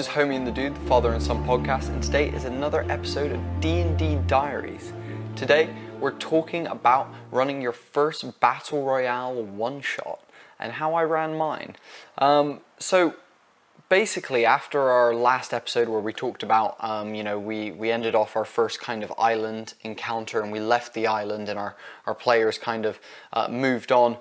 is Homie and the Dude, the Father and Son podcast, and today is another episode of DD Diaries. Today, we're talking about running your first Battle Royale one-shot, and how I ran mine. Basically, after our last episode where we talked about, we ended off our first kind of island encounter and we left the island and our players kind of moved on.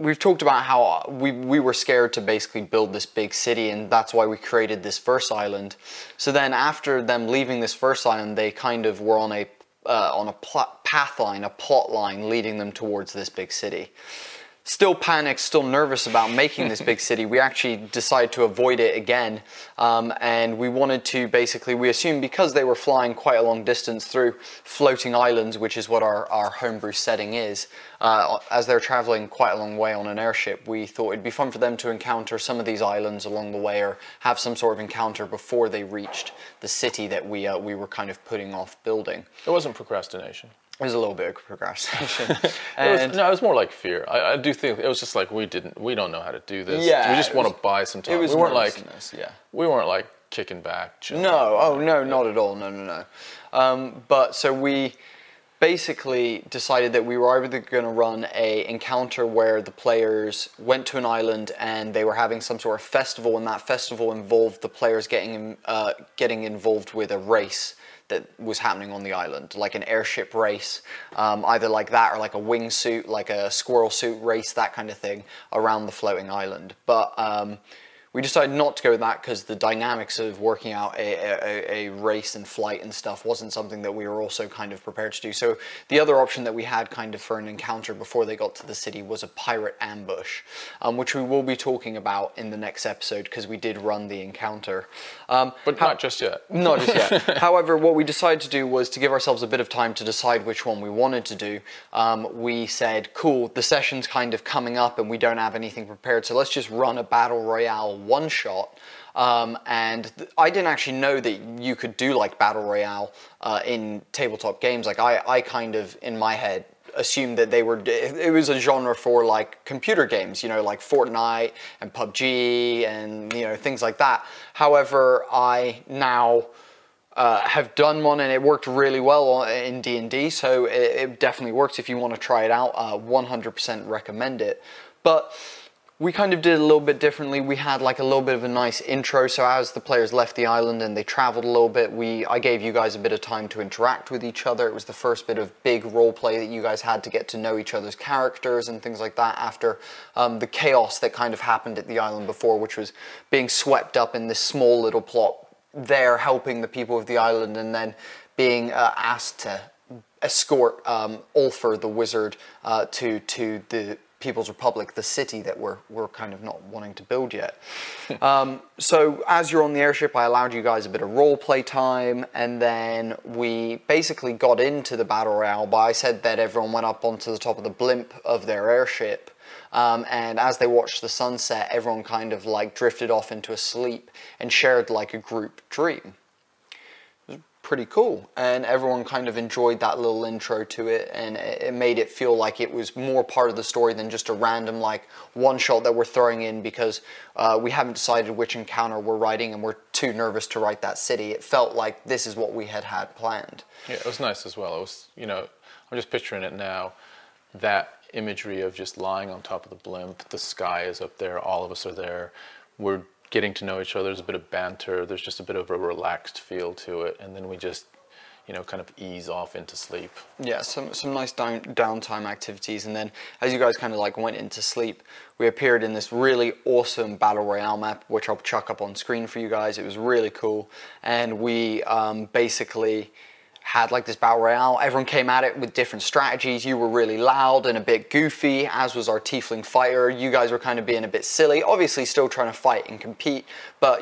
We've talked about how we were scared to basically build this big city, and that's why we created this first island. So then after them leaving this first island, they kind of were on a plot line leading them towards this big city. Still panicked, still nervous about making this big city, we actually decided to avoid it again. And we wanted to basically, we assumed because they were flying quite a long distance through floating islands, which is what our homebrew setting is, as they're traveling quite a long way on an airship, we thought it'd be fun for them to encounter some of these islands along the way or have some sort of encounter before they reached the city that we were kind of putting off building. It wasn't procrastination. It was a little bit of procrastination. It was more like fear. I do think it was just like we don't know how to do this. Yeah, we just want to buy some time. We weren't like kicking back. Chilling. No, not at all. No. So we basically decided that we were either going to run a encounter where the players went to an island and they were having some sort of festival, and that festival involved the players getting involved with a race that was happening on the island, like an airship race, either like that or like a wingsuit, like a squirrel suit race, that kind of thing around the floating island. But we decided not to go with that because the dynamics of working out a race and flight and stuff wasn't something that we were also kind of prepared to do. So the other option that we had kind of for an encounter before they got to the city was a pirate ambush, which we will be talking about in the next episode because we did run the encounter. But not just yet. Not just yet. However, what we decided to do was to give ourselves a bit of time to decide which one we wanted to do. We said, cool, the session's kind of coming up and we don't have anything prepared, so let's just run a battle royale one shot. I didn't actually know that you could do like battle royale in tabletop games. Like I kind of in my head assumed that it was a genre for like computer games, like Fortnite and PUBG and things like that. However, I now have done one and it worked really well in D&D, so it definitely works if you want to try it out. 100% recommend it. But we kind of did a little bit differently. We had like a little bit of a nice intro. So as the players left the island and they traveled a little bit, I gave you guys a bit of time to interact with each other. It was the first bit of big role play that you guys had to get to know each other's characters and things like that after the chaos that kind of happened at the island before, which was being swept up in this small little plot there, helping the people of the island and then being asked to escort Ulfur, the wizard, to the People's Republic, the city that we're kind of not wanting to build yet. So as you're on the airship, I allowed you guys a bit of role play time, and then we basically got into the battle royale. But I said that everyone went up onto the top of the blimp of their airship, and as they watched the sunset, everyone kind of like drifted off into a sleep and shared like a group dream. Pretty cool, and everyone kind of enjoyed that little intro to it, and it made it feel like it was more part of the story than just a random like one shot that we're throwing in because we haven't decided which encounter we're writing and we're too nervous to write that city. It felt like this is what we had planned. Yeah, it was nice as well. It was, I'm just picturing it now, that imagery of just lying on top of the blimp, the sky is up there, all of us are there, we're getting to know each other, there's a bit of banter, there's just a bit of a relaxed feel to it, and then we just, kind of ease off into sleep. Yeah, some nice downtime activities, and then as you guys kind of like went into sleep, we appeared in this really awesome battle royale map, which I'll chuck up on screen for you guys. It was really cool, and we basically had like this battle royale. Everyone came at it with different strategies. You were really loud and a bit goofy, as was our tiefling fighter. You guys were kind of being a bit silly, obviously still trying to fight and compete, but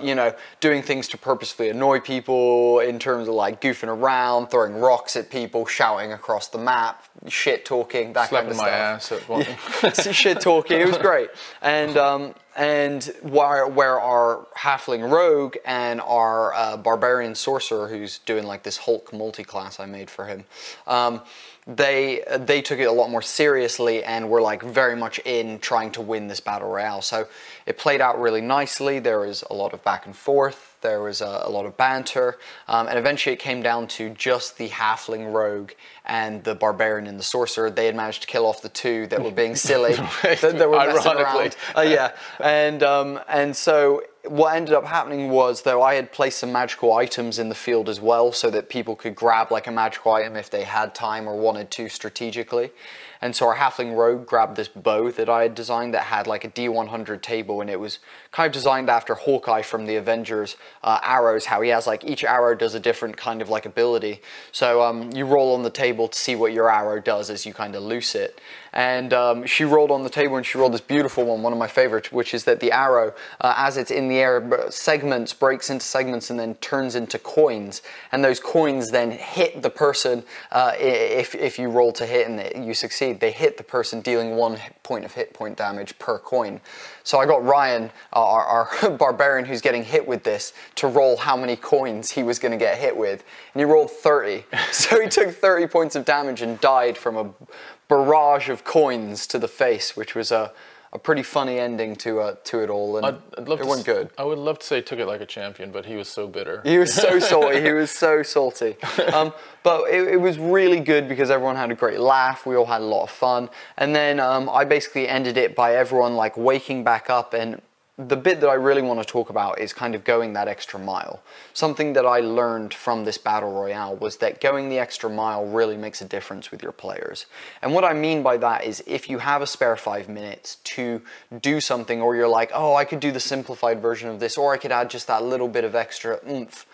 doing things to purposefully annoy people in terms of like goofing around, throwing rocks at people, shouting across the map, shit talking, that kind of stuff. Slapping my ass at one. Shit talking, it was great. And where our halfling rogue and our barbarian sorcerer, who's doing like this Hulk multi-class I made for him, they took it a lot more seriously and were like very much in trying to win this battle royale. So it played out really nicely. There was a lot of back and forth. There was a lot of banter. And eventually it came down to just the halfling rogue and the barbarian and the sorcerer. They had managed to kill off the two that were being silly. that were messing around. Yeah. And so what ended up happening was, though, I had placed some magical items in the field as well, so that people could grab like a magical item if they had time or wanted to strategically. And so our halfling rogue grabbed this bow that I had designed that had like a D100 table, and it was kind of designed after Hawkeye from the Avengers arrows, how he has like each arrow does a different kind of like ability. So you roll on the table to see what your arrow does as you kind of loose it. And she rolled on the table, and she rolled this beautiful one, one of my favorites, which is that the arrow, as it's in the air, segments, breaks into segments and then turns into coins. And those coins then hit the person, if you roll to hit and you succeed, they hit the person, dealing 1 point of hit point damage per coin. So I got Ryan, our barbarian who's getting hit with this, to roll how many coins he was going to get hit with. And he rolled 30. So he took 30 points of damage and died from a barrage of coins to the face, which was a pretty funny ending to it all, and it wasn't good. I would love to say he took it like a champion, but he was so bitter. He was so salty. He was so salty. But it was really good because everyone had a great laugh. We all had a lot of fun. And then I basically ended it by everyone like waking back up. And the bit that I really want to talk about is kind of going that extra mile. Something that I learned from this battle royale was that going the extra mile really makes a difference with your players. And what I mean by that is, if you have a spare 5 minutes to do something, or you're like, oh, I could do the simplified version of this, or I could add just that little bit of extra oomph.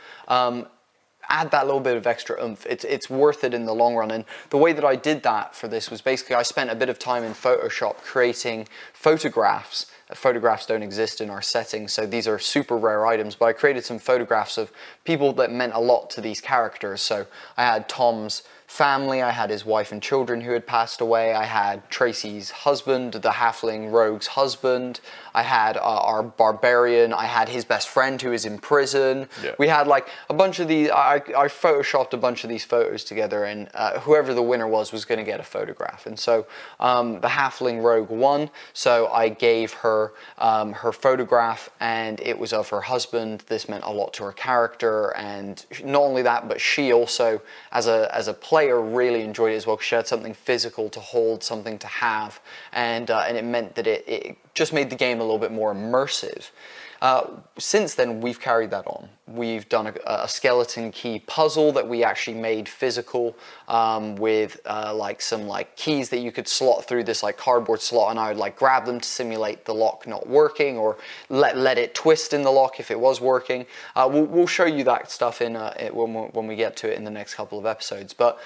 Add that little bit of extra oomph. It's worth it in the long run. And the way that I did that for this was basically I spent a bit of time in Photoshop creating photographs. Photographs don't exist in our setting, so these are super rare items, but I created some photographs of people that meant a lot to these characters. So I had Tom's family, I had his wife and children who had passed away, I had Tracy's husband, the halfling rogue's husband, I had our barbarian, I had his best friend who is in prison. Yeah. We had like a bunch of these, I photoshopped a bunch of these photos together, and whoever the winner was going to get a photograph. And so the halfling rogue won, so I gave her her photograph, and it was of her husband. This meant a lot to her character, and not only that, but she also, as a player, really enjoyed it as well, because she had something physical to hold, something to have, and it meant that it just made the game a little bit more immersive. Since then, we've carried that on. We've done a skeleton key puzzle that we actually made physical with like some like keys that you could slot through this like cardboard slot, and I would like grab them to simulate the lock not working, or let it twist in the lock if it was working. We'll show you that stuff in when we get to it in the next couple of episodes, but.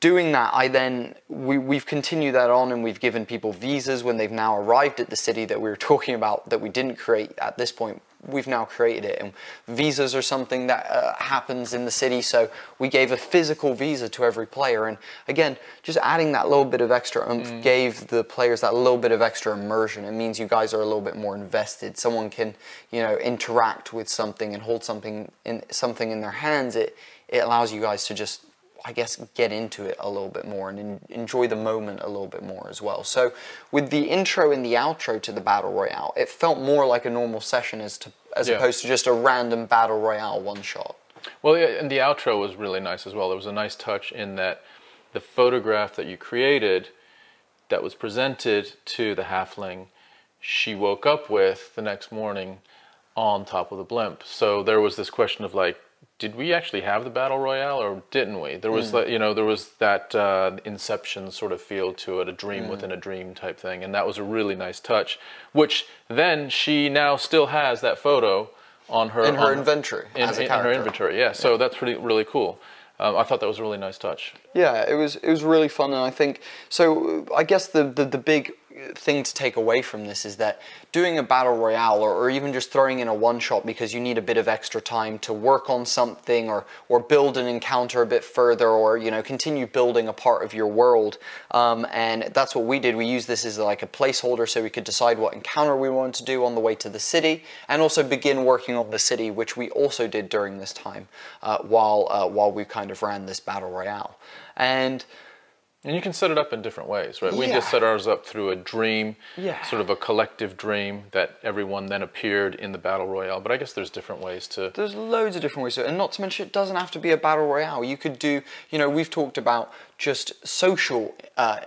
Doing that, we've continued that on, and we've given people visas when they've now arrived at the city that we were talking about that we didn't create at this point. We've now created it, and visas are something that happens in the city, so we gave a physical visa to every player. And again, just adding that little bit of extra oomph gave the players that little bit of extra immersion. It means you guys are a little bit more invested. Someone can, you know, interact with something and hold something in their hands. It allows you guys to just, I guess, get into it a little bit more and enjoy the moment a little bit more as well. So with the intro and the outro to the battle royale, it felt more like a normal session as opposed to just a random battle royale one shot. Well, and the outro was really nice as well. It was a nice touch in that the photograph that you created that was presented to the halfling, she woke up with the next morning on top of the blimp. So there was this question of like, did we actually have the battle royale, or didn't we? There was, you know, there was that Inception sort of feel to it, a dream within a dream type thing, and that was a really nice touch. Which then she now still has that photo on her inventory. In her inventory, yeah. So that's really cool. I thought that was a really nice touch. Yeah, it was really fun, and I think so. I guess the big thing to take away from this is that doing a battle royale, or even just throwing in a one shot because you need a bit of extra time to work on something, or build an encounter a bit further, or, you know, continue building a part of your world, and that's what we did. We used this as like a placeholder so we could decide what encounter we wanted to do on the way to the city, and also begin working on the city, which we also did during this time while we kind of ran this battle royale. And And you can set it up in different ways, right? Yeah. We just set ours up through a dream, sort of a collective dream that everyone then appeared in the battle royale. But I guess there's different ways to... There's loads of different ways to it. And not to mention, it doesn't have to be a battle royale. You could do, you know, we've talked about just social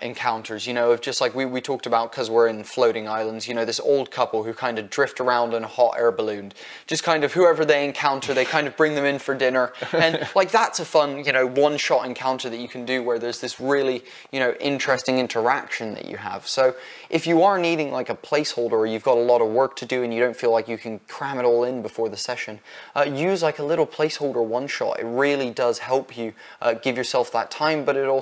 encounters, you know, of just like we talked about, because we're in floating islands, you know, this old couple who kind of drift around in a hot air balloon. Just kind of whoever they encounter, they kind of bring them in for dinner. And like, that's a fun, you know, one-shot encounter that you can do where there's this really, you know, interesting interaction that you have. So if you are needing like a placeholder or you've got a lot of work to do and you don't feel like you can cram it all in before the session, use like a little placeholder one shot. It really does help you give yourself that time, but it also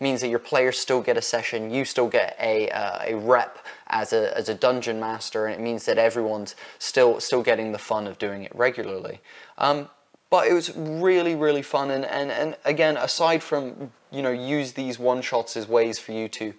means that your players still get a session, you still get a rep as a dungeon master, and it means that everyone's still getting the fun of doing it regularly. But it was really, really fun, and again, aside from, you know, use these one-shots as ways for you to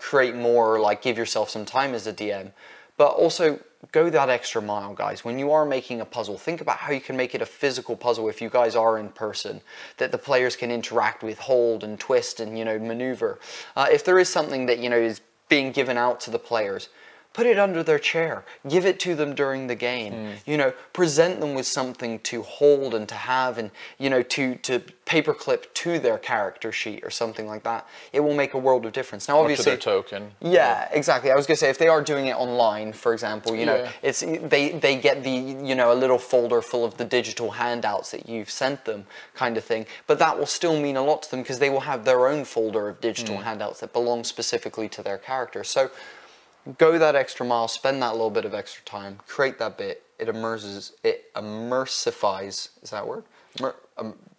create more, or like give yourself some time as a DM, but also go that extra mile, guys. When you are making a puzzle, think about how you can make it a physical puzzle if you guys are in person, that the players can interact with, hold and twist and, you know, maneuver. If there is something that, you know, is being given out to the players, put it under their chair, give it to them during the game, you know, present them with something to hold and to have and, you know, to paperclip to their character sheet or something like that. It will make a world of difference. Now, obviously, or to their token. Yeah, exactly. I was going to say, if they are doing it online, for example, you know, it's they get the, you know, a little folder full of the digital handouts that you've sent them kind of thing, but that will still mean a lot to them because they will have their own folder of digital handouts that belong specifically to their character. So, go that extra mile, spend that little bit of extra time, create that bit, it immersifies, is that a word?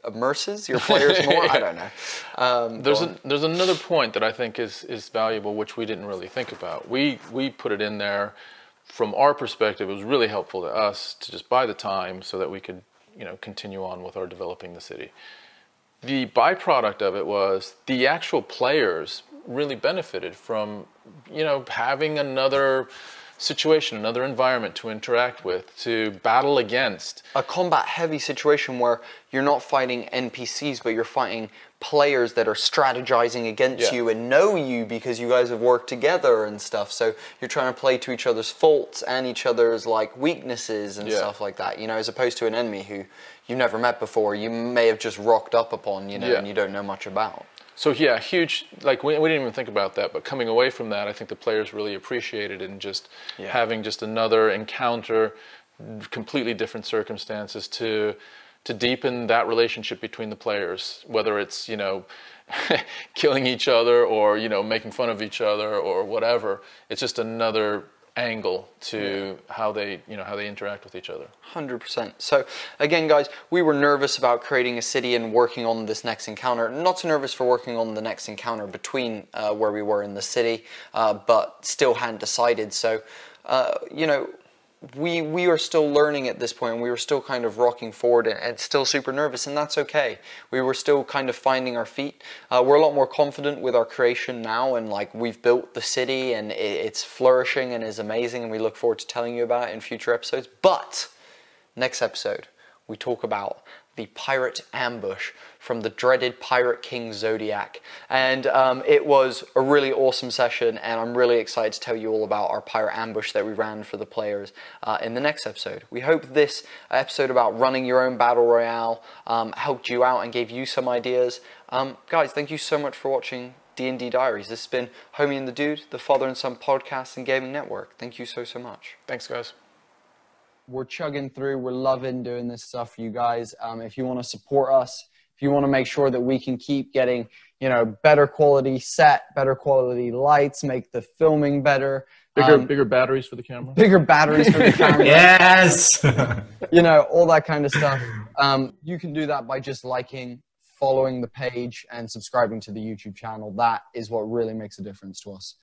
Immerses your players more? I don't know. There's another point that I think is valuable, which we didn't really think about. We put it in there from our perspective. It was really helpful to us to just buy the time so that we could, you know, continue on with our developing the city. The byproduct of it was the actual players really benefited from, you know, having another situation, another environment to interact with, to battle against. A combat-heavy situation where you're not fighting NPCs, but you're fighting players that are strategizing against you and know you because you guys have worked together and stuff. So you're trying to play to each other's faults and each other's, like, weaknesses and stuff like that, you know, as opposed to an enemy who you've never met before, you may have just rocked up upon, you know, and you don't know much about. So yeah, huge, like we didn't even think about that, but coming away from that, I think the players really appreciated it and just having just another encounter, completely different circumstances to deepen that relationship between the players, whether it's, you know, killing each other or, you know, making fun of each other or whatever. It's just another angle to how they, you know, how they interact with each other. 100%. So again, guys, we were nervous about creating a city and working on this next encounter. Not so nervous for working on the next encounter between where we were in the city, but still hadn't decided. So, you know, we are still learning at this point. We were still kind of rocking forward and still super nervous, and that's okay. We were still kind of finding our feet. We're a lot more confident with our creation now, and like, we've built the city and it's flourishing and is amazing, and we look forward to telling you about it in future episodes. But next episode, we talk about the pirate ambush from the dreaded Pirate King Zodiac. And it was a really awesome session, and I'm really excited to tell you all about our pirate ambush that we ran for the players in the next episode. We hope this episode about running your own battle royale helped you out and gave you some ideas. Guys, thank you so much for watching D&D Diaries. This has been Homie and the Dude, the Father and Son podcast and gaming network. Thank you so, so much. Thanks, guys. We're chugging through. We're loving doing this stuff for you guys. If you want to support us, if you want to make sure that we can keep getting, you know, better quality set, better quality lights, make the filming better. Bigger batteries for the camera. Bigger batteries for the camera. Yes! You know, all that kind of stuff. You can do that by just liking, following the page, and subscribing to the YouTube channel. That is what really makes a difference to us.